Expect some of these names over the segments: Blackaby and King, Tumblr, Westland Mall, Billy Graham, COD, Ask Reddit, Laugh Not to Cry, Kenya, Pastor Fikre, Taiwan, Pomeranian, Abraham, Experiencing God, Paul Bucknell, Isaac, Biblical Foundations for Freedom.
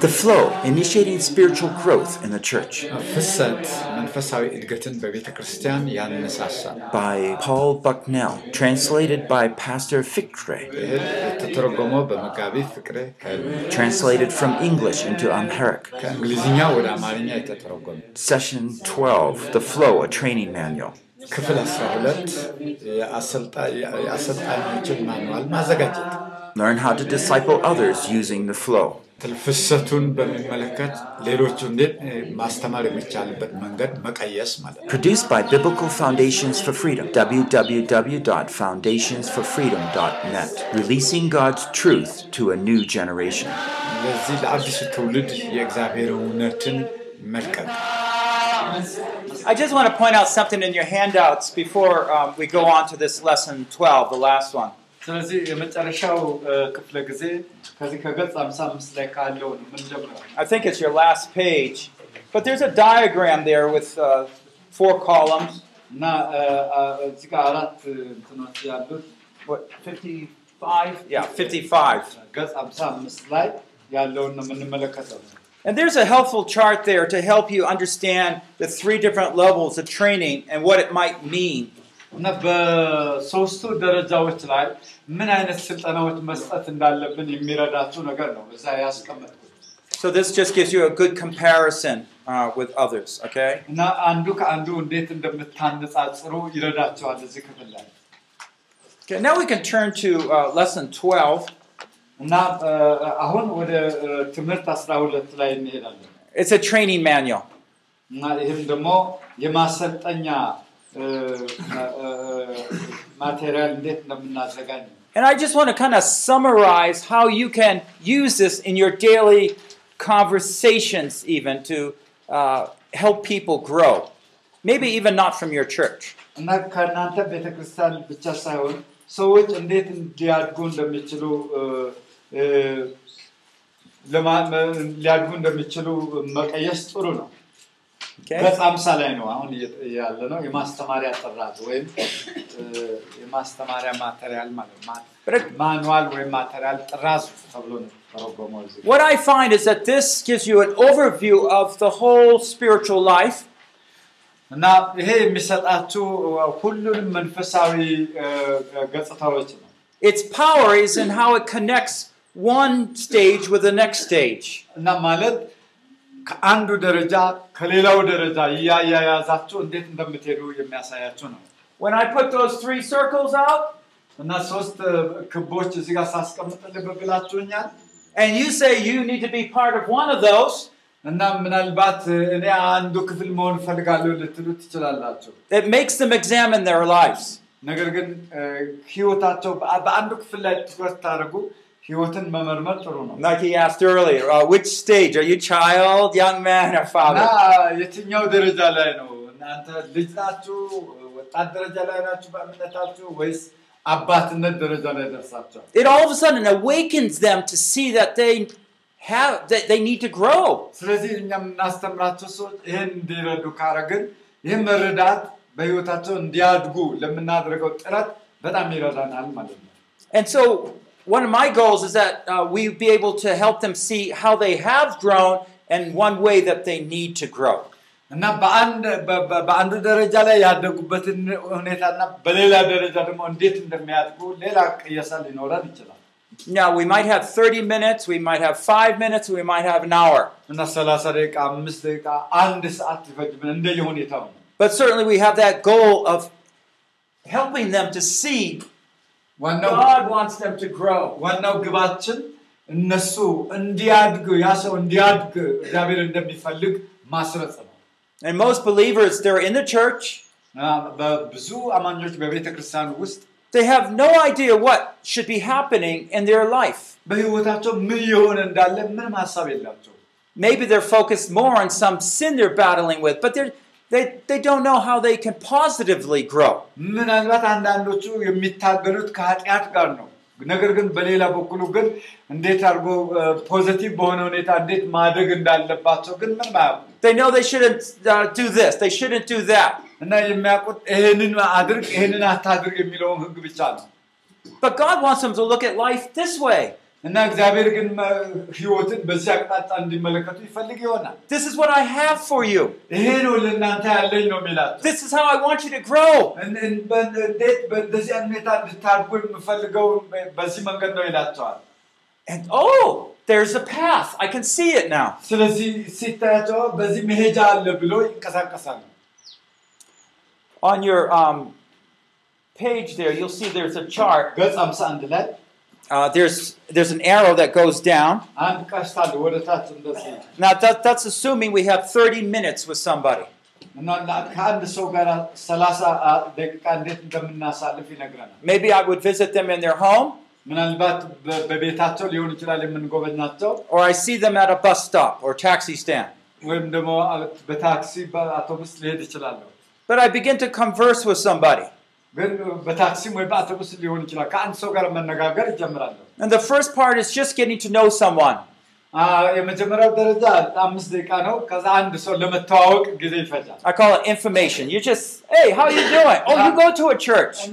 the flow, initiating spiritual growth in the church. By Paul Bucknell, translated by Pastor Fikre. Translated from English into Amharic. Session 12, The Flow, a Training Manual. Learn how to disciple others using the flow. Produced by Biblical Foundations for Freedom, www.foundationsforfreedom.net. Releasing God's truth to a new generation. I just want to point out something in your handouts before we go on to this lesson 12, the last one. I think it's your last page, but there's a diagram there with four columns. What, 55? Yeah, 55. And there's a helpful chart there to help you understand the three different levels of training and what it might mean. So this just gives you a good comparison with others, okay? Okay, now we can turn to lesson 12. It's a training manual. And I just want to kind of summarize how you can use this in your daily conversations even to help people grow. Maybe even not from your church. Okay. What I find is that this gives you an overview of the whole spiritual life. Its power is in how it connects one stage with the next stage. When I put those three circles out, and you say you need to be part of one of those, it makes them examine their lives. Like he asked earlier, which stage? Are you child, young man, or father? It all of a sudden awakens them to see that they need to grow. And so one of my goals is that we be able to help them see how they have grown and one way that they need to grow. Now, we might have 30 minutes, we might have 5 minutes, we might have an hour. But certainly we have that goal of helping them to see God wants them to grow. And most believers, they're in the church. They have no idea what should be happening in their life. Maybe they're focused more on some sin they're battling with, but they don't know how they can positively grow. They know they shouldn't do this, they shouldn't do that. But God wants them to look at life this way. This is what I have for you. This is how I want you to grow. And oh, there's a path. I can see it now. On your page there, you'll see there's a chart. There's an arrow that goes down. Now that's assuming we have 30 minutes with somebody. Maybe I would visit them in their home. Or I see them at a bus stop or taxi stand. But I begin to converse with somebody. And the first part is just getting to know someone. I call it information. You just, hey, how are you doing? Oh, you go to a church.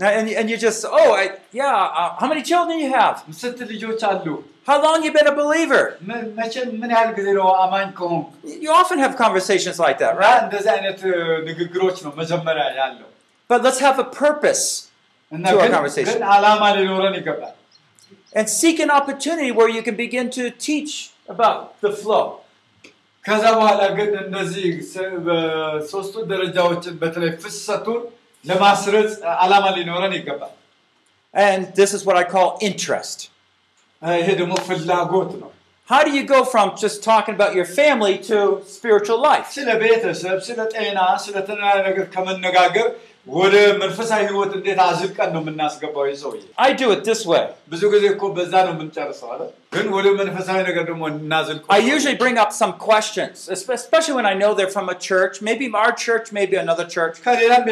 And you just, oh, how many children you have? How long you been a believer? You often have conversations like that, right? But let's have a purpose to our conversation. And seek an opportunity where you can begin to teach about the flow. And this is what I call interest. How do you go from just talking about your family to spiritual life? I do it this way. I usually bring up some questions, especially when I know they're from a church, maybe our church, maybe another church. I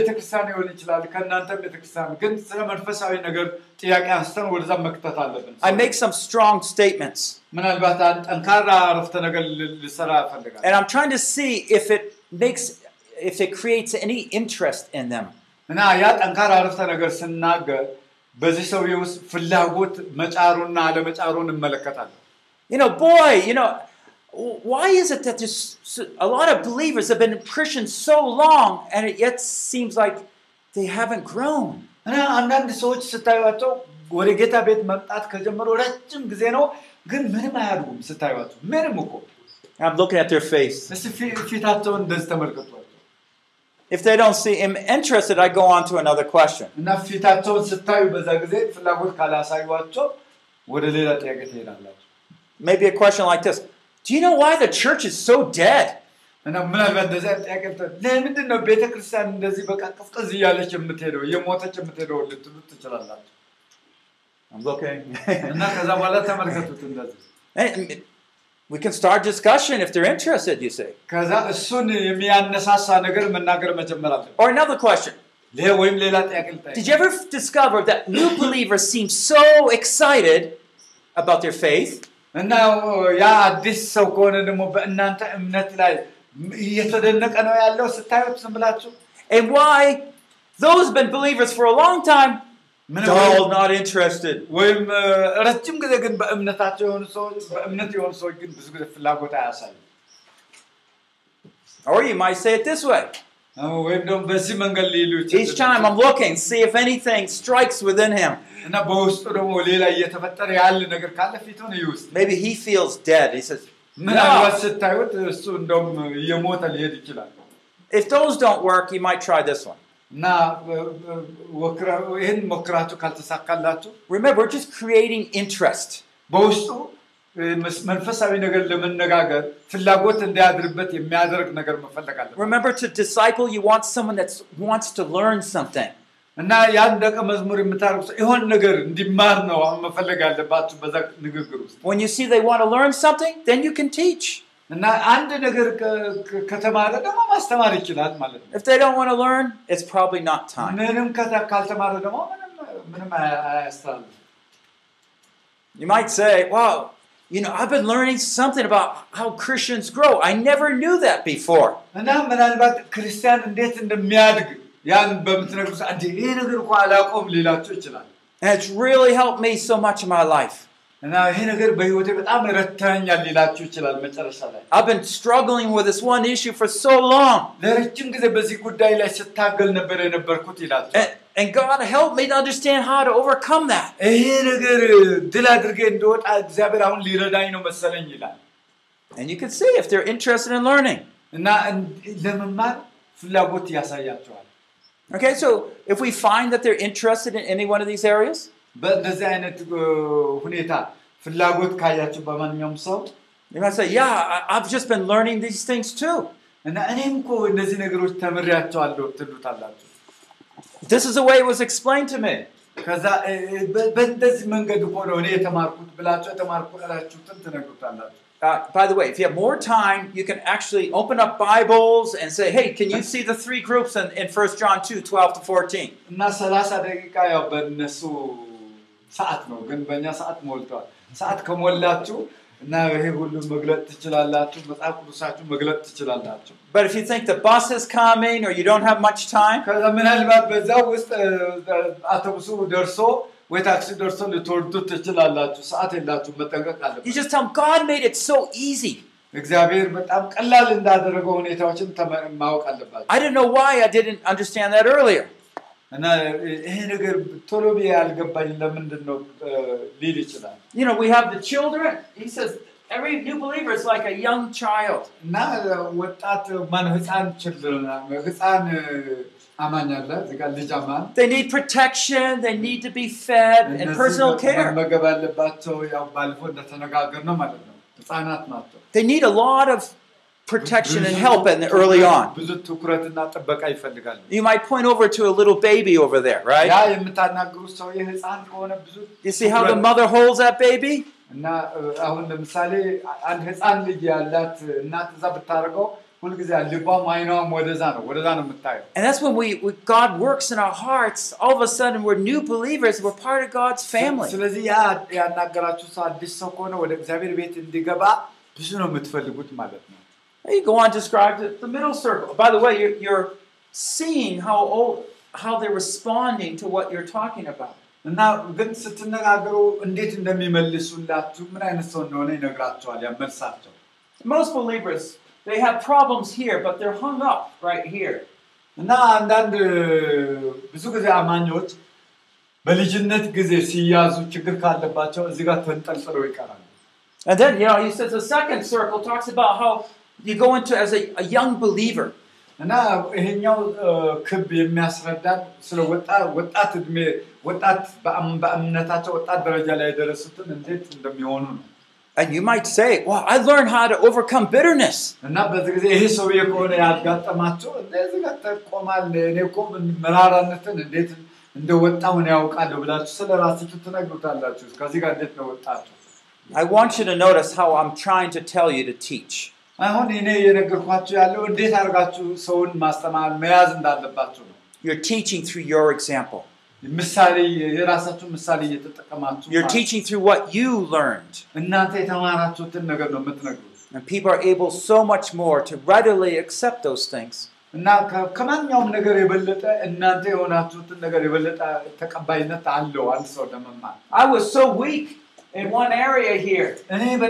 make some strong statements. And I'm trying to see if it creates any interest in them. You know, boy, you know, why is it that there's a lot of believers have been Christians so long and it yet seems like they haven't grown? I'm looking at their face. If they don't seem interested, I go on to another question. Maybe a question like this. Do you know why the church is so dead? I'm looking. We can start discussion if they're interested, you say. Or another question. Did you ever discover that new believers seem so excited about their faith? And why those been believers for a long time, dull, not interested. Or you might say it this way. Each time I'm looking, see if anything strikes within him. Maybe he feels dead. He says, no. If those don't work, you might try this one. Remember, we're just creating interest. Remember, to disciple, you want someone that wants to learn something. When you see they want to learn something, then you can teach. If they don't want to learn, it's probably not time. You might say, wow, you know, I've been learning something about how Christians grow. I never knew that before. And it's really helped me so much in my life. I've been struggling with this one issue for so long. And God helped me to understand how to overcome that. And you can see if they're interested in learning. Okay, so if we find that they're interested in any one of these areas, you might say, yeah, I've just been learning these things too. This is the way it was explained to me. By the way, if you have more time, you can actually open up Bibles and say, hey, can you see the three groups in 1 John 2, 12 to 14? But if you think the bus is coming or you don't have much time, you just tell them, God made it so easy. I didn't know why I didn't understand that earlier. You know, we have the children. He says, every new believer is like a young child. They need protection, they need to be fed and personal care. They need a lot of protection and help early on. You might point over to a little baby over there, right? You see how the mother holds that baby? And that's when God works in our hearts. All of a sudden, we're new believers. We're part of God's family. You go on to describe the middle circle. By the way, you're seeing how they're responding to what you're talking about. Most believers, they have problems here, but they're hung up right here. And then, you know, he says the second circle talks about how you go into as a young believer. And you might say, well, I learned how to overcome bitterness. I want you to notice how I'm trying to tell you to teach. You're teaching through your example. You're teaching through what you learned. And people are able so much more to readily accept those things. I was so weak in one area here. You know,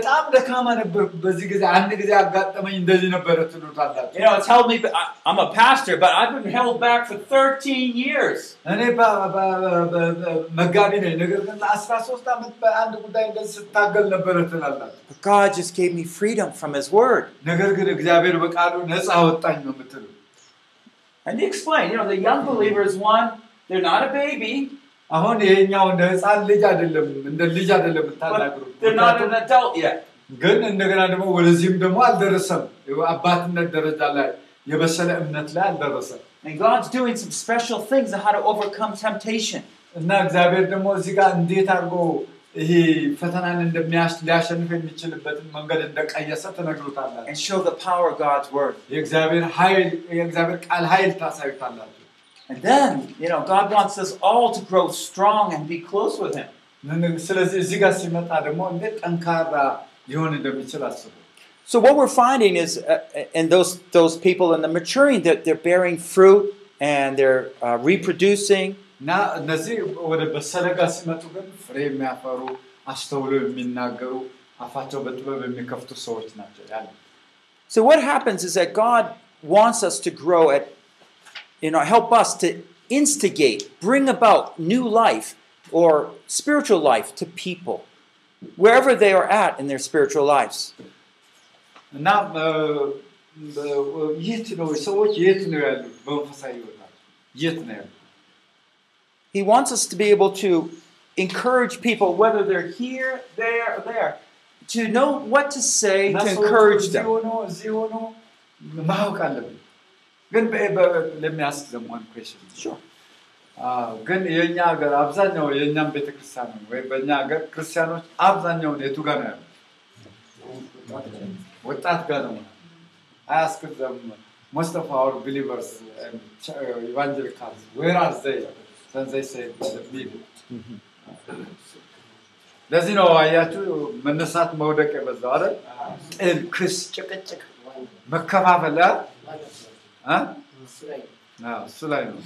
it's held me, I'm a pastor, but I've been held back for 13 years. But God just gave me freedom from His Word. And He explained, you know, the young believers, one, they're not a baby. But they're not an adult yet. And God's doing some special things on how to overcome temptation. And show the power of God's Word. And then, you know, God wants us all to grow strong and be close with Him. So what we're finding is, in those people in the maturing, that they're bearing fruit and they're reproducing. نا نزي ورد بسلقة سمتهم فريم يعفروا أشتغلوا من ناجروا أفتحوا بتوه بمكفتو صوت ناجر. So what happens is that God wants us to grow at, you know, help us to instigate, bring about new life or spiritual life to people, wherever they are at in their spiritual lives. He wants us to be able to encourage people, whether they're here, there, or there, to know what to say to encourage them. Good, let me ask them one question. Sure. I ask them, most of our believers and evangelicals, where are they? Then they say, the people. Does you know, I had to Manasat Modek Abazar and Chris Chakachak Makamavala. Huh? No, Sulaiman.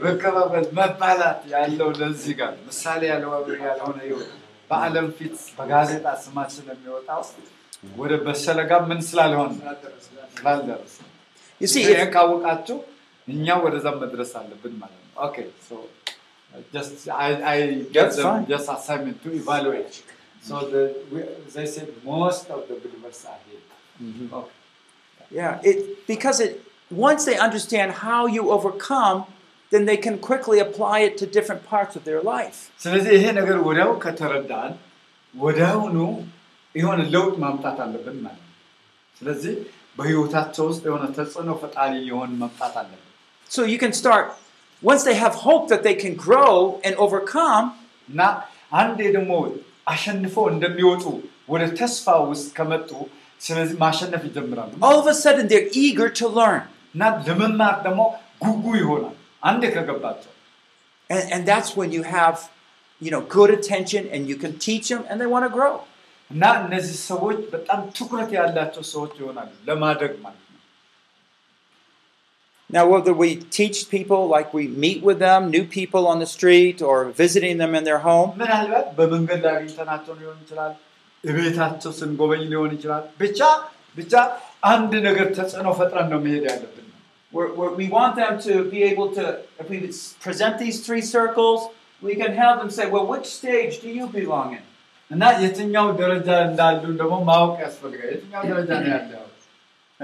Recover Mapalat, Yellow Lanziga, Massalia, Lovaria, Palam Fitz, Bagazet, as much in the Miotas, with a Basala government slalom. You see, Kawakatu, Nyawa is a madrasa, the good madam. Okay, so just I get them just assignment to evaluate. So they said most of the believers are here. Mm-hmm. Okay. Yeah, because once they understand how you overcome, then they can quickly apply it to different parts of their life. So this is another without Kataradan, without no, you want to load Mamtatan the Binman. So that's it, but you touch those, they want to touch on of Ali, you want Mamtatan. So you can start, once they have hope that they can grow and overcome. Now, and they don't move. Ashen phone, the Miotu, with a test was come up to. All of a sudden, they're eager to learn. And that's when you have, you know, good attention, and you can teach them, and they want to grow. Now, whether we teach people, like we meet with them, new people on the street, or visiting them in their home. We want them to be able to, if we present these three circles, we can have them say, well, which stage do you belong in? And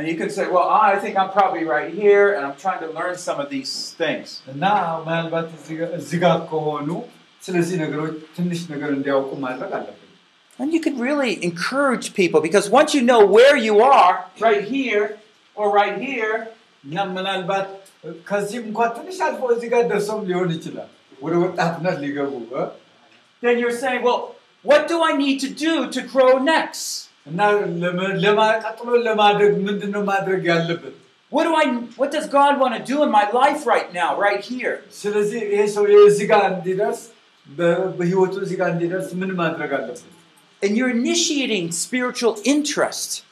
you can say, well, I think I'm probably right here, and I'm trying to learn some of these things. And you can really encourage people, because once you know where you are, right here or right here, then you're saying, well, what do I need to do to grow next? What does God want to do in my life right now, right here? And you're initiating spiritual interest.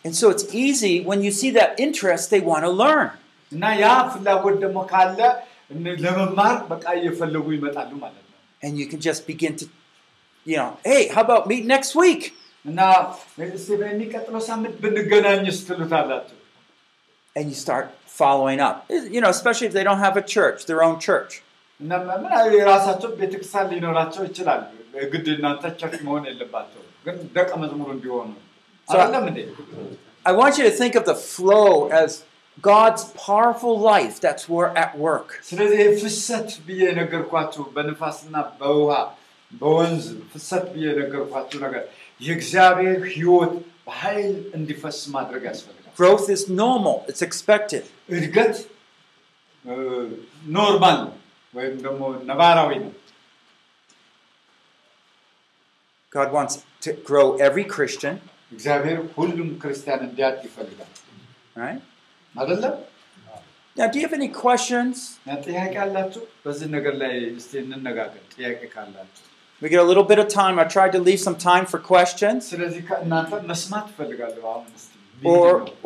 And so it's easy when you see that interest, they want to learn. And you can just begin to, you know, hey, how about meet next week? And you start following up, you know, especially if they don't have a church, their own church. So I want you to think of the flow as God's powerful life that's at work. Growth is normal, it's expected. God wants to grow every Christian. Right? Now, do you have any questions? We get a little bit of time. I tried to leave some time for questions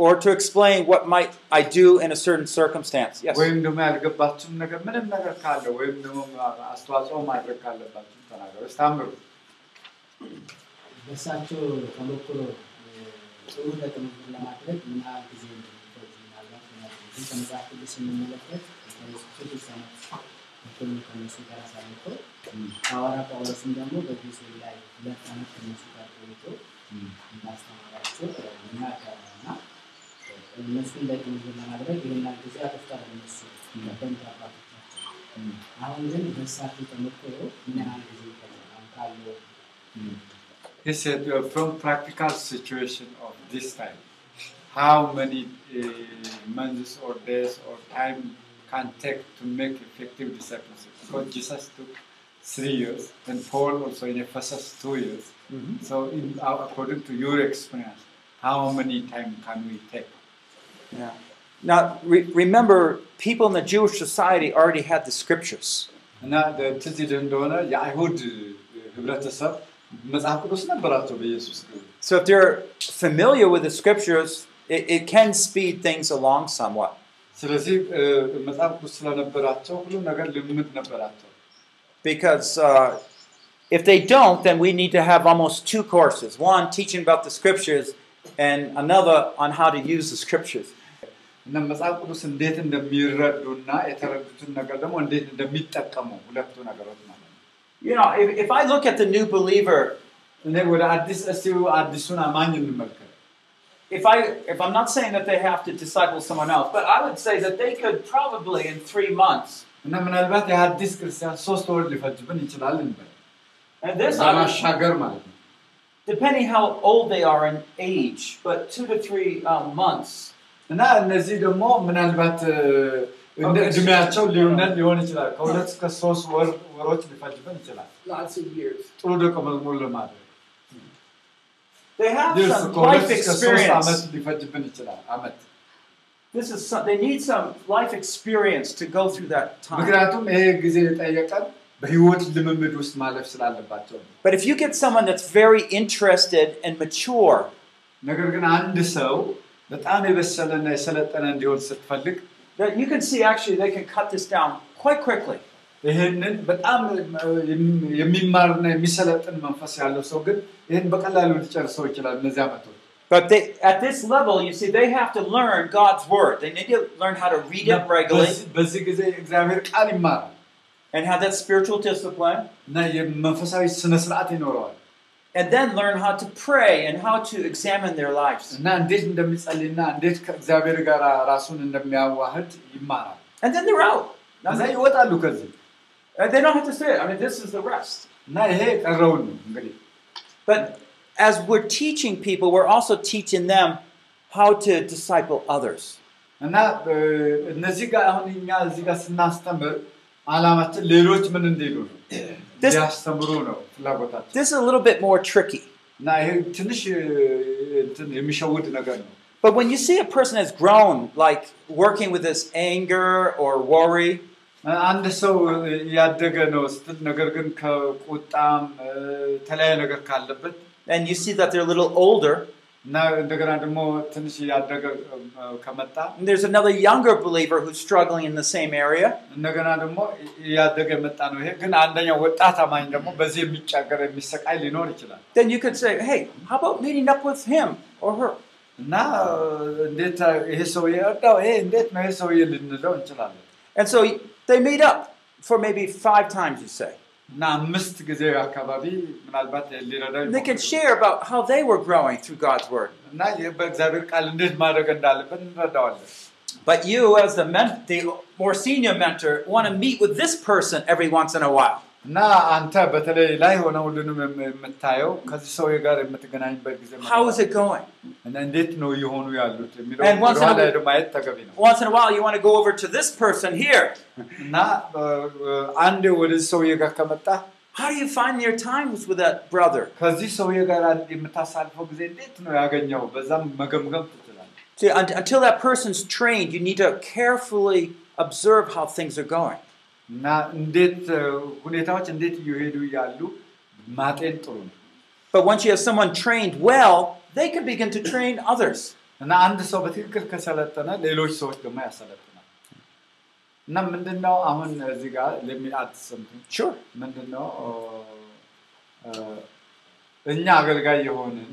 or to explain what might I do in a certain circumstance. Yes. He said, from practical situation of this time, how many months or days or time can take to make effective discipleship? Because Jesus took 3 years, and Paul also in Ephesus 2 years. Mm-hmm. So in, according to your experience, how many time can we take? Yeah. Now, remember, people in the Jewish society already had the scriptures. So if they're familiar with the scriptures, it can speed things along somewhat. Because if they don't, then we need to have almost 2 courses. One teaching about the scriptures and another on how to use the scriptures. You know, if I look at the new believer, if I'm not saying that they have to disciple someone else, but I would say that they could probably in 3 months. And this, depending how old they are in age, but 2 to 3 months. Lots of years. They have some life experience. This is some, they need some life experience to go through that time. But if you get someone that's very interested and mature, that you can see actually they can cut this down quite quickly. But they, at this level, you see, they have to learn God's Word. They need to learn how to read it regularly. And have that spiritual discipline. And then learn how to pray and how to examine their lives. And then they're out. They don't have to say it. I mean, this is the rest. But as we're teaching people, we're also teaching them how to disciple others. This is a little bit more tricky. But when you see a person has grown, like working with this anger or worry, and you see that they're a little older, and there's another younger believer who's struggling in the same area. Then you could say, hey, how about meeting up with him or her? And so they meet up for maybe 5 times, you say. And they can share about how they were growing through God's Word. But you, as the more senior mentor, want to meet with this person every once in a while. How is it going? And once in a while you want to go over to this person here. How do you find your times with that brother? See, until that person's trained, you need to carefully observe how things are going. ማጤን ጥሩ ነው. But once you have someone trained well, they can begin to train others. እና አንድ ሰው በትክክል ከሰለጠነ ሌሎች ሰዎች ደግሞ ያሰለጥናል. እና ምንድነው አሁን እዚህ ጋር ለሚያት something? Sure. ምንድነው እኛ አገልጋይ የሆነን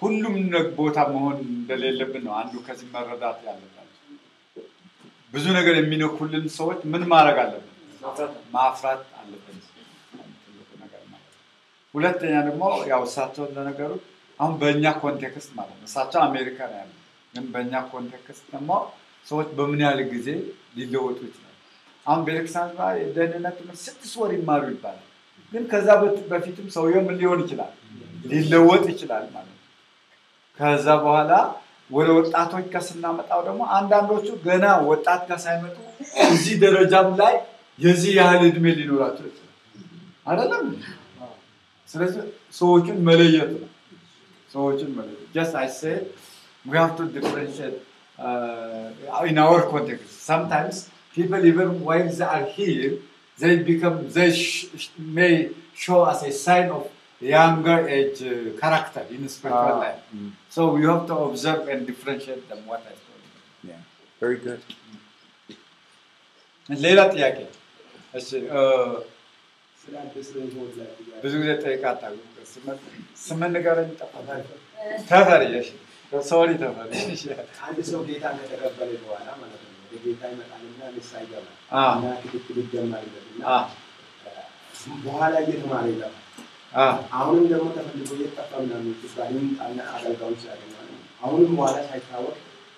ሁሉም ቦታ መሆን እንደሌለብን ነው አንዱ ከዚህ መረዳት ያለበት። ብዙ ነገር የሚነኩልን ሰዎች ምን ማድረግ አለበት? ማፍራት አለበት። ሁለተኛ ደግሞ ያው ሳቸው ለነገሩ አሁን በእኛ ኮንቴክስት ማለት ነው ሳቸው አሜሪካ ላይ ነው ግን በእኛ ኮንቴክስት ደግሞ ሰዎች በምን ያህል ጊዜ ሊለወጡ ይችላል? አሁን በኤክሳምፕል ላይ ደህንነት ትምህርት 6 ወር ይማሩ ይባላል ግን ከዛ በፊትም ሰውየው ምን ሊሆን ይችላል? ሊለወጥ ይችላል ማለት ነው። ከዛ በኋላ ወደ ወጣቶች ከስናመጣው ደግሞ አንዳንዶቹ ገና ወጣት ከሳይመጡ እዚህ ደረጃም ላይ የዚህ ያህል እድሜ ሊኖራቸው ይችላል አይደለም? ስለዚህ ሰዎችን መለየት ነው። ሰዎችን መለየት just I said we have to differentiate in our context. Sometimes people even while they are here they become they may show as a sign of younger age character in spiritual life. Mm. So we have to observe and differentiate them what I told you. Yeah. Very good. Leila Tiaki. This is a kata. Semen garan tafari. Tafari. Sorry tafari. And so data netabale bwana manatu. Data netabale na sayama. Ah. Na kitu jamaa. Ah. Bwana yirmari. አሁንም ደግሞ ተፈልጎ እየተጣጣምና ነው ኢስራኤልን እና አገልጋዮች ያገኛሉ። አሁንም ዋላ ሳይታወቅ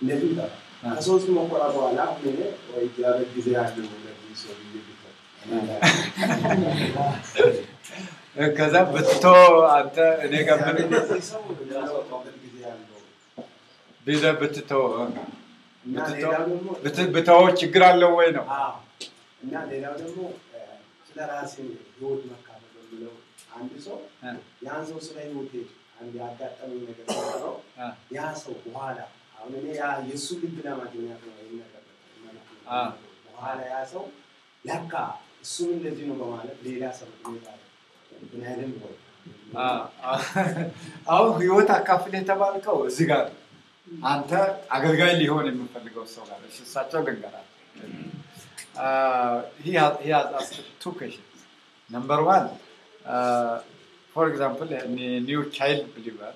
ለዚህ ይጣጣ አሶስ መቆራጥ ዋላ ምን ወይ ያረግ ጊዜ ያለው ለዚህ ሰው ይይይታ ከዛ በቶ አንተ እኔ ጋር ምን ሰው ጊዜ ያለው ቢዛ በተው ችግር አለው ወይ ነው እና ሌላው ደግሞ ስለራሴ ይወድ መካፈል ነው አንድ ሰው ያን ሰው ስለይወቴ አንድ ያጋጠመኝ ነገር ነው ያ ሰው በኋላ አሁን እኔ ያ ኢየሱስ ልብና ማግኘት ነው ይነገር በኋላ ያ ሰው ለካ እሱ እንደዚህ ነው በማለት ሌላ ሰው ይመጣል እና አይደለም ወይ አው ህይወት አካፍለ ተባልከው እዚህ ጋር አንተ አገልጋይ ሊሆን የምፈልገው ሰው ጋር እሳቸው ገንገራል he has asked two questions. Number 1, for example, a new child believer,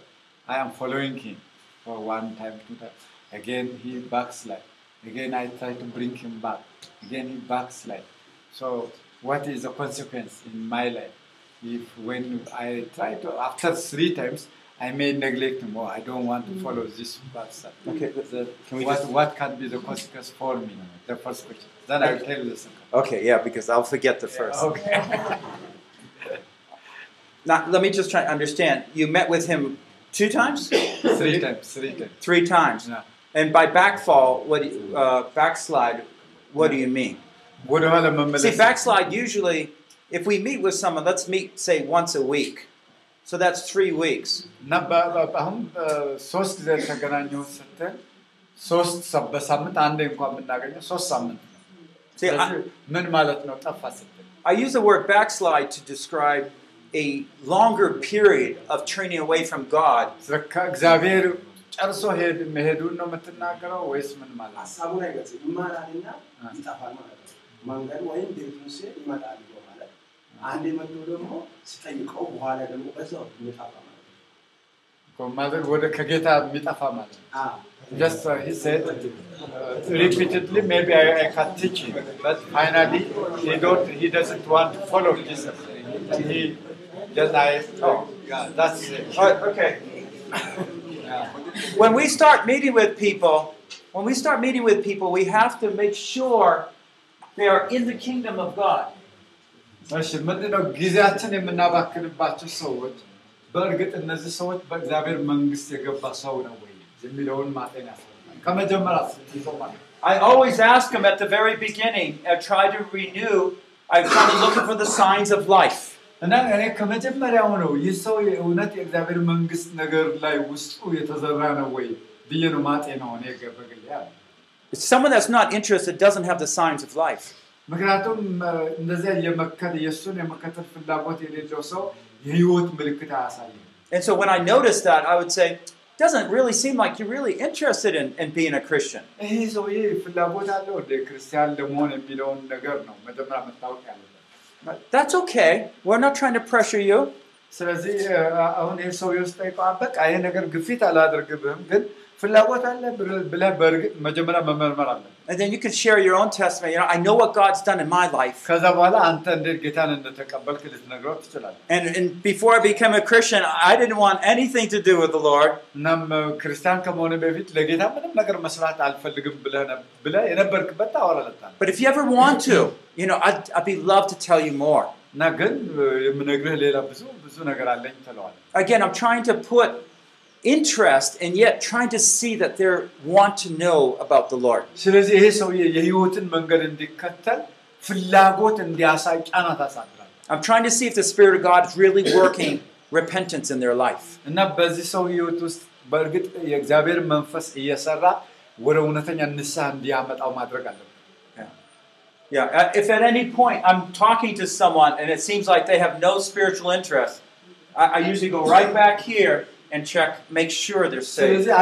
I am following him for one time, two times. Again he backslide. Again I try to bring him back. Again he backslide. So what is the consequence in my life? If when I try to, after 3 times, I may neglect him or I don't want to follow this person. Okay, can we what can be the consequence for me? The first question. Then I will tell you the second. Okay, yeah, because I'll forget the first. Okay. Now, let me just try to understand. You met with him 2 times? 3 times. 3 times. 3 times. Yeah. And by backfall, what do you, backslide, what do you mean? See, backslide usually, if we meet with someone, let's meet, say, once a week. So that's 3 weeks. See, I use the word backslide to describe a longer period of turning away from God. Just he said repeatedly, maybe I can't teach him, but finally he doesn't want to follow Jesus. He just that's it. Okay. Yeah. When we start meeting with people, we have to make sure they are in the kingdom of God. I always ask them at the very beginning, I try to renew, I'm trying to look for the signs of life. እና እኔ ከመጀመሪያው ነው የሰው የእውነት የእግዚአብሔር መንግስት ነገር ላይ ውስጡ የተዘራ ነው ወይ ብዬ ነው ማጤ ነው እኔ ገበግልያ Someone that's not interested doesn't have the signs of life. ምክንያቱም እንደዚህ የሱን የመከተል ፍላጎት የሌለው ሰው የህይወት ምልክት አያሳይም. And so when I noticed that, I would say, doesn't really seem like you're really interested in being a Christian. But that's okay. We're not trying to pressure you. And then you can share your own testimony. You know, I know what God's done in my life. And before I became a Christian, I didn't want anything to do with the Lord. But if you ever want to, you know, I'd be loved to tell you more. Again, I'm trying to put interest and yet trying to see that they want to know about the Lord. I'm trying to see if the Spirit of God is really working repentance in their life. Yeah. If at any point I'm talking to someone and it seems like they have no spiritual interest, I usually go right back here and check, make sure they're saved. I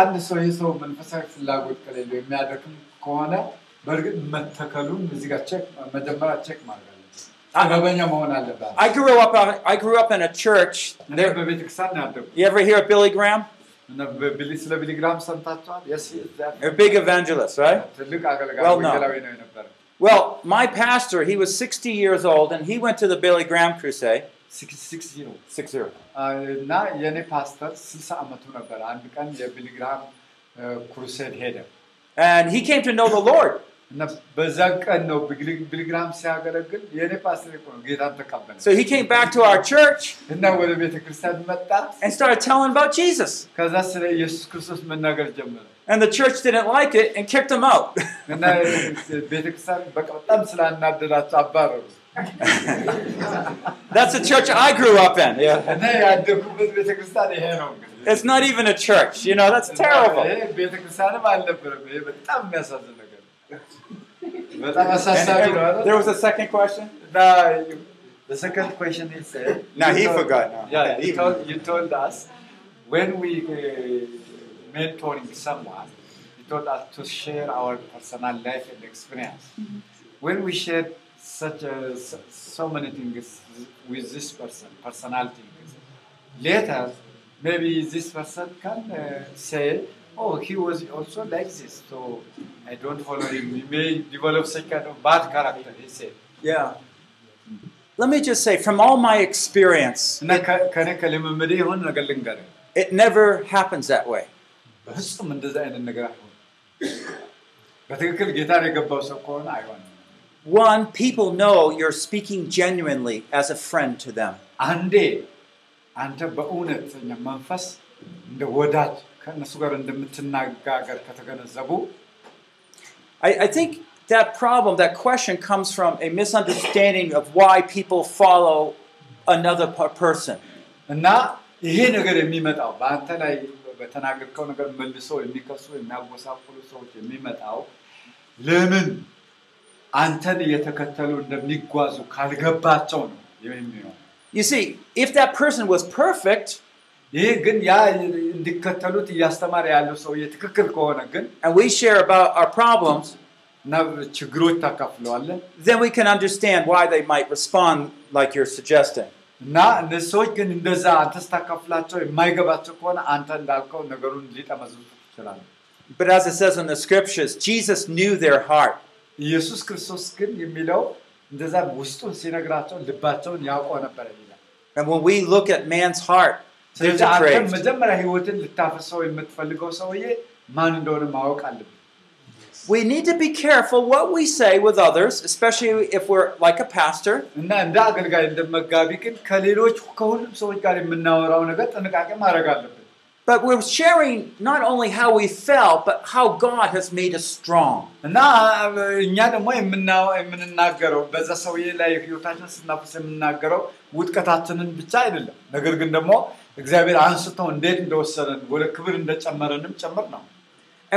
grew up in a church. You ever hear of Billy Graham? Yes, a big evangelist, right? Well known. Well, my pastor, he was 60 years old, and he went to the Billy Graham crusade. 60. 60. Na yene pastor 60 amatu neber. And kan ye Billy Graham crusade head. And he came to know the Lord. Na bezak no Billy Graham siagaragil yene pastor ko getan takabbal. So he came back to our church. Na wole bete kristad metta. And started telling about Jesus. Kaza sele Yesus Kristos menager jemere. And the church didn't like it and kicked him out. That's the church I grew up in. Yeah. It's not even a church, you know, that's terrible. And there was a second question? The second question is... Now he forgot. No. Yeah, you told us when we mentoring someone, you told us to share our personal life and experience. Mm-hmm. When we share so many things with this person, personal things. Later, maybe this person can say, oh, he was also like this, so I don't follow him. He may develop some kind of bad character, he said. Yeah. Let me just say, from all my experience, it never happens that way. One, people know you're speaking genuinely as a friend to them. I think that problem, that question comes from a misunderstanding of why people follow another person. You see, if that person was perfect, and we share about our problems, then we can understand why they might respond like you're suggesting. But as it says in the scriptures, Jesus knew their heart. And when we look at man's heart, there's a trait. We need to be careful what we say with others, especially if we're like a pastor. But we're sharing not only how we fell, but how God has made us strong. And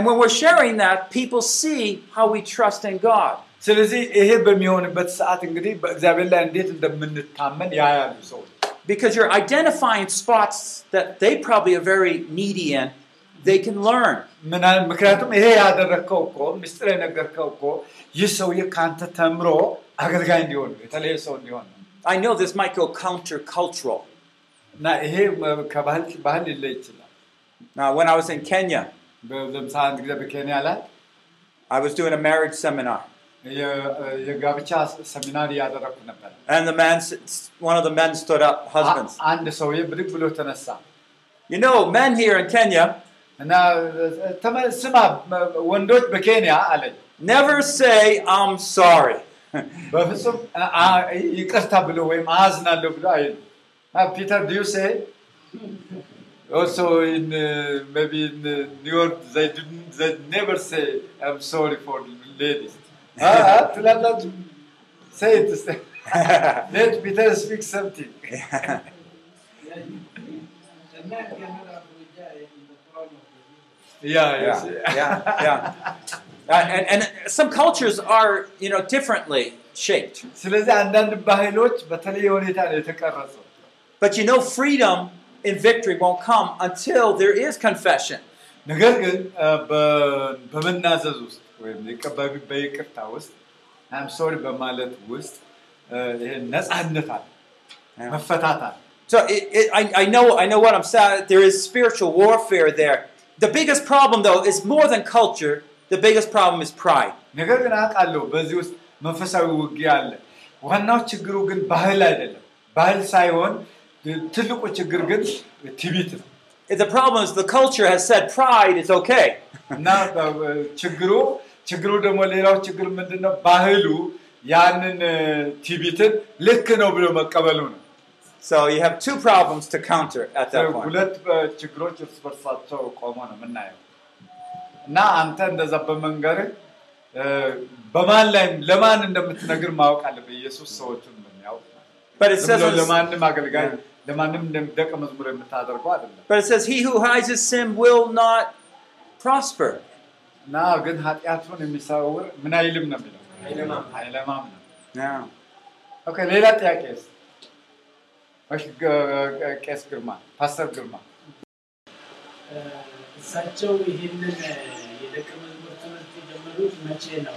when we're sharing that, people see how we trust in God. ስለዚህ ይሄ በሚሆንበት ሰዓት እንግዲህ በእግዚአብሔር ላይ እንዴት እንደምንታመን ያያሉ ሰው because you're identifying spots that they probably are very needy in they can learn ምክንያቱም ይሄ ያደረከው እኮ ምስጢር የነገርከው እኮ ይህ ሰው የካንተ ተምሮ አገልጋይ እንዲሆን የተለየ ሰው እንዲሆን I know this might go countercultural na ይሄ ከባህል ላይ ይችላል Now when I was in Kenya በዛን ጊዜ በኬንያ ላይ I was doing a marriage seminar የጋብቻ ሰሚናሪ ያደረኩ ነበር And the man one of the men stood up husbands አንድ ሰው ብድግ ብሎ ተነሳ You know men here in Kenya እና ተመስማ ወንዶች በኬንያ አለ Never say I'm sorry በፍጹም ይቅርታ ብሎ ወይም አዝናለሁ ብሎ አይ Peter do you say also in maybe in New York they never say I'm sorry for ladies let's say it instead. Let Peter speak something. And some cultures are, you know, differently shaped. But you know, freedom and victory won't come until there is confession. I'm sorry በማለት ውስጥ ነጻነት አለ መፈታት አለ So I know what I'm saying there is spiritual warfare there the biggest problem though is more than culture the biggest problem is pride ነገር ግን አውቃለሁ በዚህ ውስጥ መንፈሳዊ ውጊያ አለ ዋናው ችግሩ ግን ባህል አይደለም ባህል ሳይሆን ትልቁ ችግር ግን ትዕቢት ነው The problem is the culture has said pride is okay Now ችግሩ ደግሞ ሌላው ችግር ምንድነው ባህሉ ያንን ቲቪትን ልክ ነው ብሎ መቀበሉ ነው So you have two problems to counter at that point ሁለት ችግሮች ተፈርሳቸው ቆሞ ነው ምናየው እና አንተ እንደዛ በመንገር በማን ላይ ለማን እንደምትነግር ማወቅ አለበት ኢየሱስ ሰዎችን የሚያውቅ But it says ለማንም አገልጋይ ለማንም ደቀ መዝሙር የምታደርገው አይደለም But it says he who hides his sin will not prosper now ግን ኃጢያቱን የሚሰውር ምን አይልም ነው የሚለው አይለማም ነው now okay ሌላ ጥያቄስ እሺ ቄስ ግርማ ፓስተር ግርማ እሳቸው ይሄንን የደቀ መዝሙር ትምህርት የጀመሩት መቼ ነው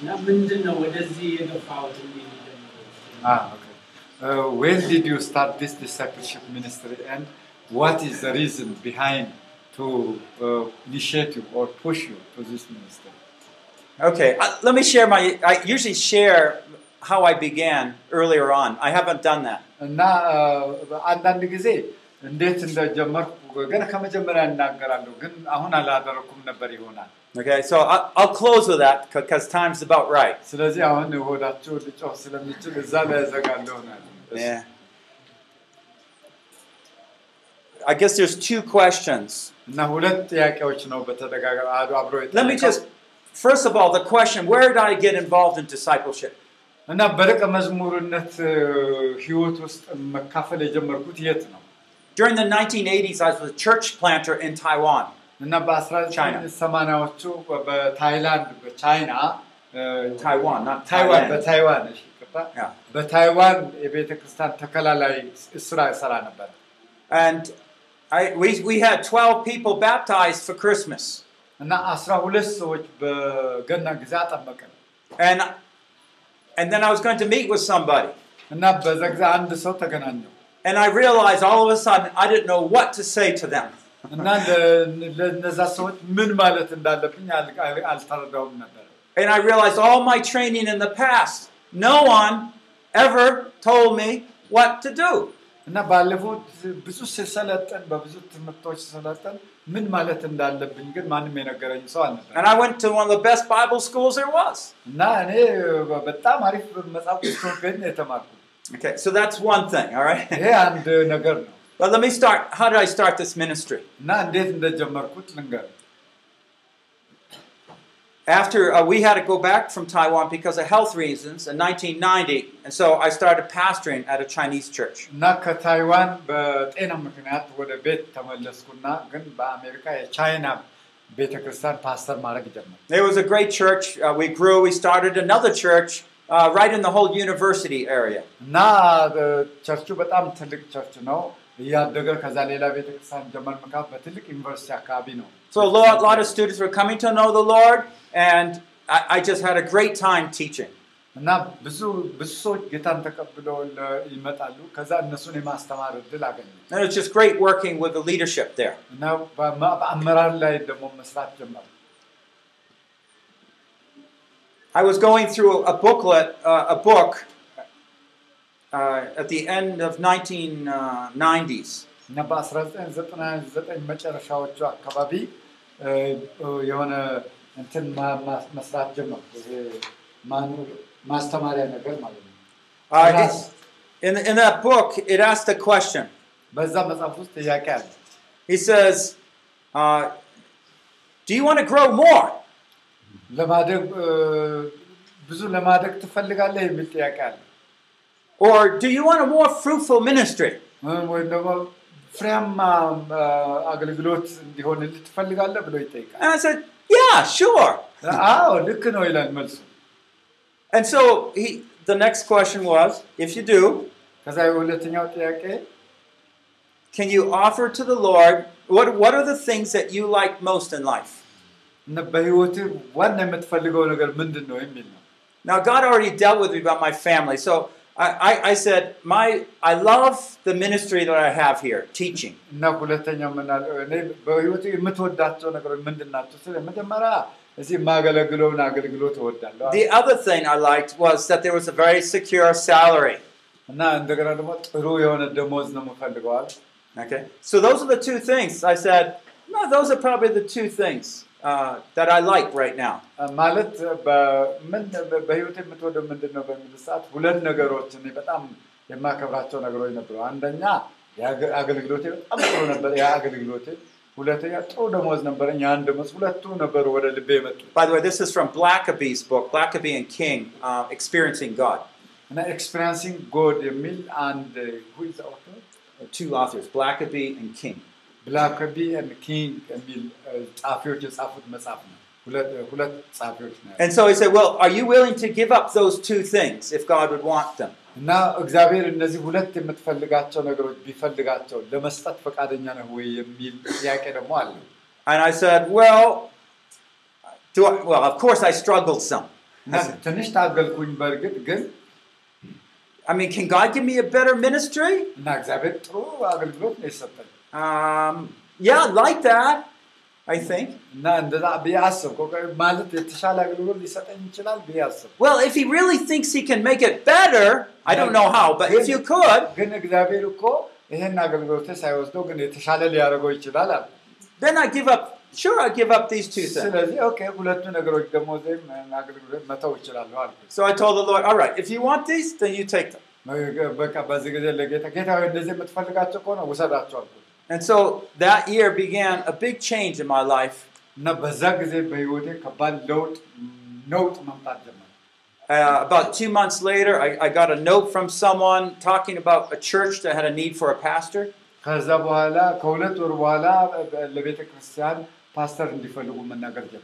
እና ምንድነው ወደዚህ የገፋው እንደምን ይጀምሩ okay when did you start this discipleship ministry and what is the reason behind to initiate you or push you to this ministry. Okay, let me share my I usually share how I began earlier on. I haven't done that. Na አንዳንድ ጊዜ እንዴት እንደጀመርኩ ገና ከመጀመሪያ እናገራለሁ ግን አሁን አላደረኩም ነበር ይሆናል. Okay, so I'll close with that because time's about right. ስለዚህ አሁን ወዳቸው ልጨው ስለምችል እዛ ላይ ዘጋለሁ ማለት ነው. Yeah. I guess there's two questions. እና ሁለት ጥያቄዎች ነው በተደጋጋሚ አብሮ የተለቀቀ Let me just first of all the question where did I get involved in discipleship? እና በደቀ መዝሙርነት ህይወት ውስጥ መካፈል የጀመርኩት የት ነው? During the 1980s I was a church planter in Taiwan. እና በ1980ዎቹ በታይላንድ በቻይና ታይዋን እና ታይዋን በታይዋን እሺ በታይዋን የቤተክርስቲያን ተከላ ላይ ስራ ሰራ ነበር And we had 12 people baptized for Christmas. እና 12 ሰዎች በገና ጊዜ አጠመቅን. And then I was going to meet with somebody. እና በዛ አንድ ሰው ተገናኘው. And I realized all of a sudden I didn't know what to say to them. እና ለነዛ ሰዎች ምን ማለት እንዳለብኝ አልተረዳሁም ነበር. And I realized all my training in the past, no one ever told me what to do. እና ባለፉት ብዙ ሰለጠን በብዙ ትምህርቶች ሰለጠን ምን ማለት እንዳለብኝ ግን ማንም የነገረኝ ሰው አልነበረ And I went to one of the best Bible schools there was እና እኔ በጣም አሪፍ መጽሐፍ ኮንፈረንስ የተማርኩ Okay so that's one thing all right And ነገር ነው But let me start how did I start this ministry እና እንዴት እንደጀመርኩት ልንገር After we had to go back from Taiwan because of health reasons in 1990 and so I started pastoring at a Chinese church. እና ከታይዋን በጤና ምክንያት ወደ ቤት ተመለስኩና ግን በአሜሪካ የቻይና It was a great church. We grew. We started another church right in the whole university area. So a lot of students were coming to know the Lord, and I just had a great time teaching. And it's just great working with the leadership there. I was going through a booklet, at the end of 1990s. In that book, it asked a question. He says, do you want to grow more? Or do you want a more fruitful ministry? And I said, yeah, sure. And so the next question was, if you do, can you offer to the Lord, what are the things that you like most in life? Now, God already dealt with me about my family, so I said, I love the ministry that I have here, teaching. The other thing I liked was that there was a very secure salary. Okay, so those are the two things. I said, no, those are probably the two things that I like right now. By the way, this is from Blackaby's book, Blackaby and King, Experiencing God. Experiencing God, and who is the author? Two authors, Blackaby and King. Blackaby and King. And so he said, well, are you willing to give up those two things if God would want them? And I said, well, of course I struggled some. I mean, can God give me a better ministry? Yeah, like that, I think. Well, if he really thinks he can make it better, I don't know how, but if you could, then I give up, sure, I give up these two things. So I told the Lord, all right, if you want these, then you take them. And so that year began a big change in my life. About 2 months later, I got a note from someone talking about a church that had a need for a pastor. And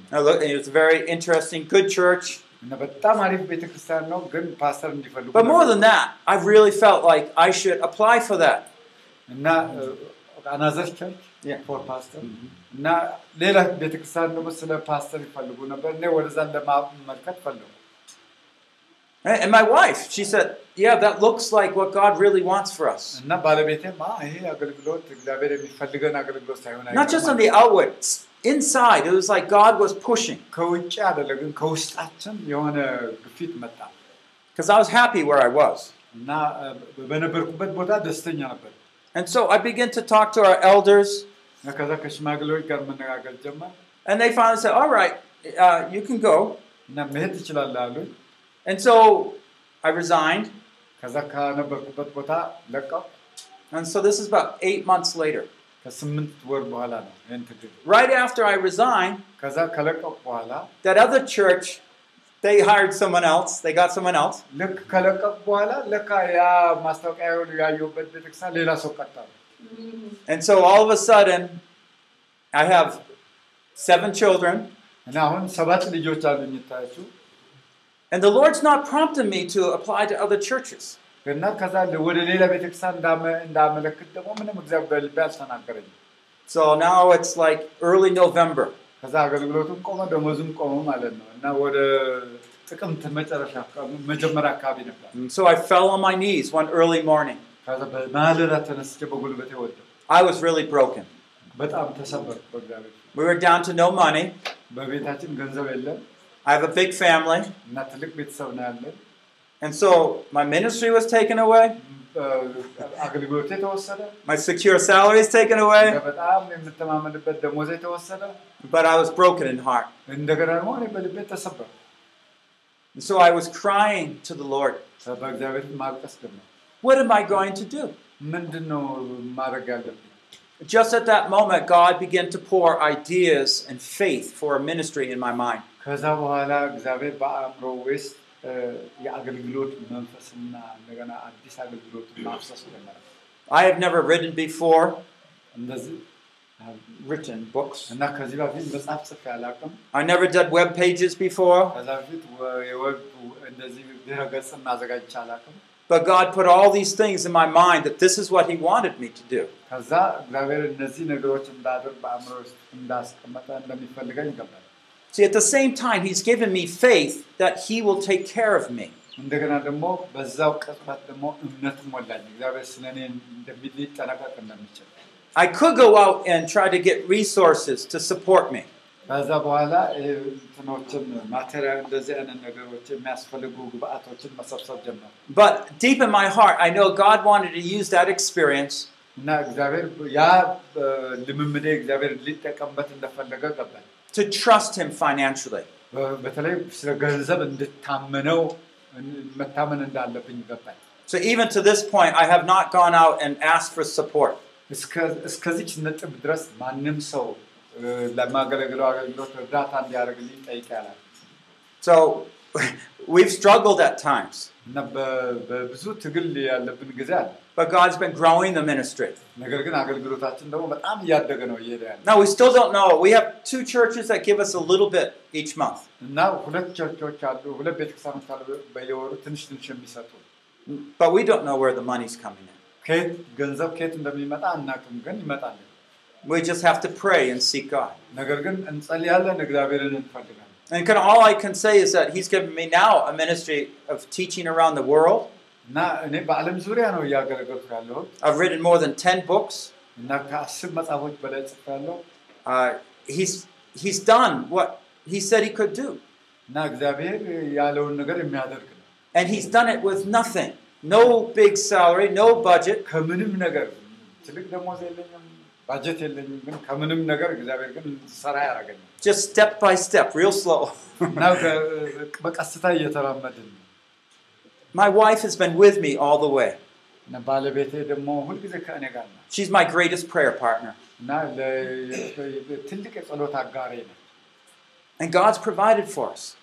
it was a very interesting, good church. But more than that, I really felt like I should apply for that. Another church, yeah, for pastor. And my wife, she said, yeah, that looks like what God really wants for us. Not just on the outward, inside, it was like God was pushing. Because I was happy where I was. And so I began to talk to our elders. And they finally said, all right, you can go. And so I resigned. And so this is about 8 months later. Right after I resigned, that other church, they hired someone else. They got someone else. And so all of a sudden, I have 7 children. And the Lord's not prompting me to apply to other churches. So now it's like early November. And so I fell on my knees one early morning. I was really broken. We were down to no money. I have a big family. And so my ministry was taken away. My secure salary is taken away. But I was broken in heart. And so I was crying to the Lord. What am I going to do? Just at that moment, God began to pour ideas and faith for a ministry in my mind. I have never written before, written books. I never did web pages before. But God put all these things in my mind that this is what He wanted me to do. See, at the same time, He's given me faith that He will take care of me. I could go out and try to get resources to support me. But deep in my heart, I know God wanted to use that experience to trust Him financially. So even to this point, I have not gone out and asked for support. So, we've struggled at times. But God's been growing the ministry. Now, we still don't know. We have 2 churches that give us a little bit each month. But we don't know where the money's coming in. We just have to pray and seek God. And all I can say is that He's given me now a ministry of teaching around the world. I've written more than 10 books. He's done what He said He could do. And He's done it with nothing. No big salary, no budget. Just step by step, real slow. My wife has been with me all the way. She's my greatest prayer partner. And God's provided for us.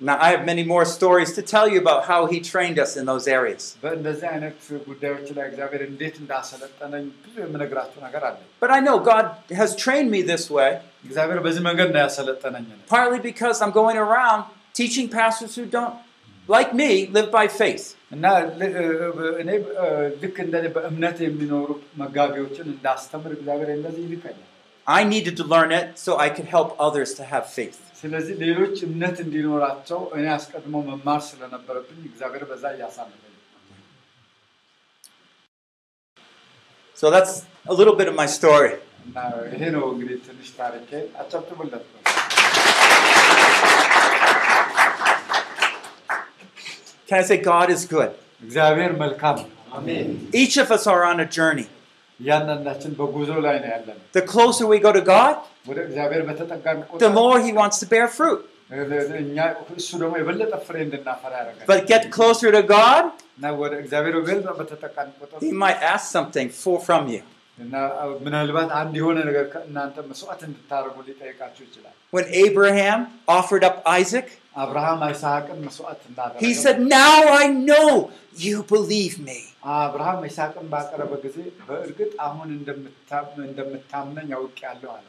Now, I have many more stories to tell you about how He trained us in those areas. But I know God has trained me this way, partly because I'm going around teaching pastors who don't, like me, live by faith. I needed to learn it so I could help others to have faith. So that's a little bit of my story. Can I say God is good? Amen. Each of us are on a journey. The closer we go to God, the more He wants to bear fruit. But get closer to God, He might ask something from you. When Abraham offered up Isaac, He said, now I know you believe me. And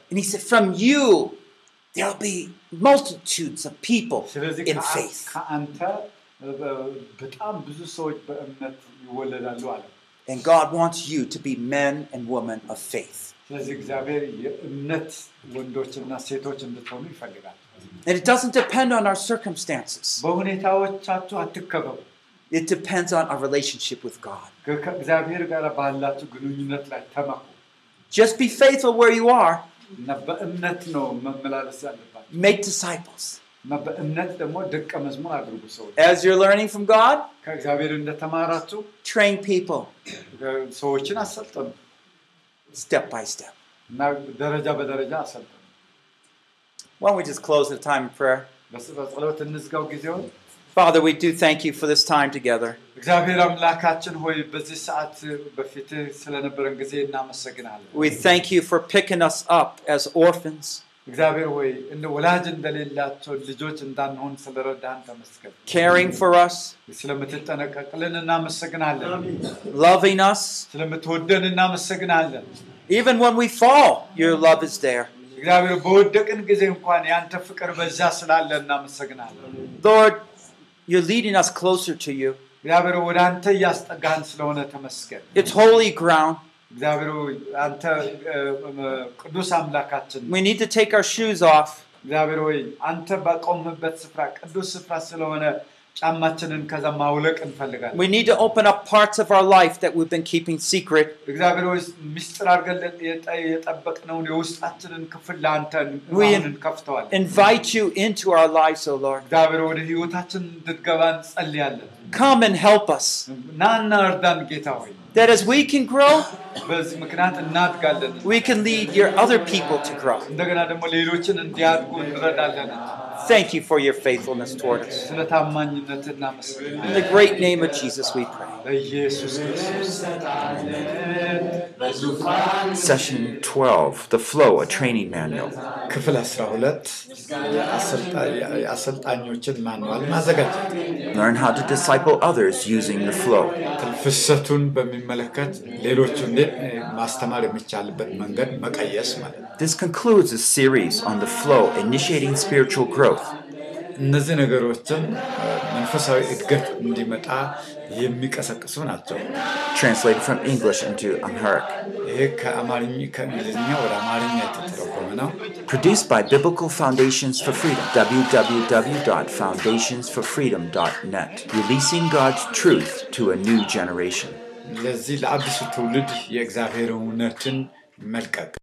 he said, from you, there'll be multitudes of people in faith. And God wants you to be men and women of faith. And it doesn't depend on our circumstances. It depends on our relationship with God. Just be faithful where you are. Make disciples. As you're learning from God, train people step by step. Why don't we just close the time of prayer? Father, we do thank you for this time together. We thank you for picking us up as orphans, caring for us, loving us. Even when we fall, your love is there. Lord, you're leading us closer to you. It's holy ground. We need to take our shoes off . We need to open up parts of our life that we've been keeping secret. We invite you into our lives, O Lord. Come and help us, that as we can grow, we can lead your other people to grow. Thank you for your faithfulness toward us. In the great name of Jesus, we pray. Session 12, The Flow, a Training Manual. Learn how to disciple others using the flow. This concludes a series on the flow, initiating spiritual growth. Translated from English into Amharic. Produced by Biblical Foundations for Freedom, www.foundationsforfreedom.net. Releasing God's truth to a new generation.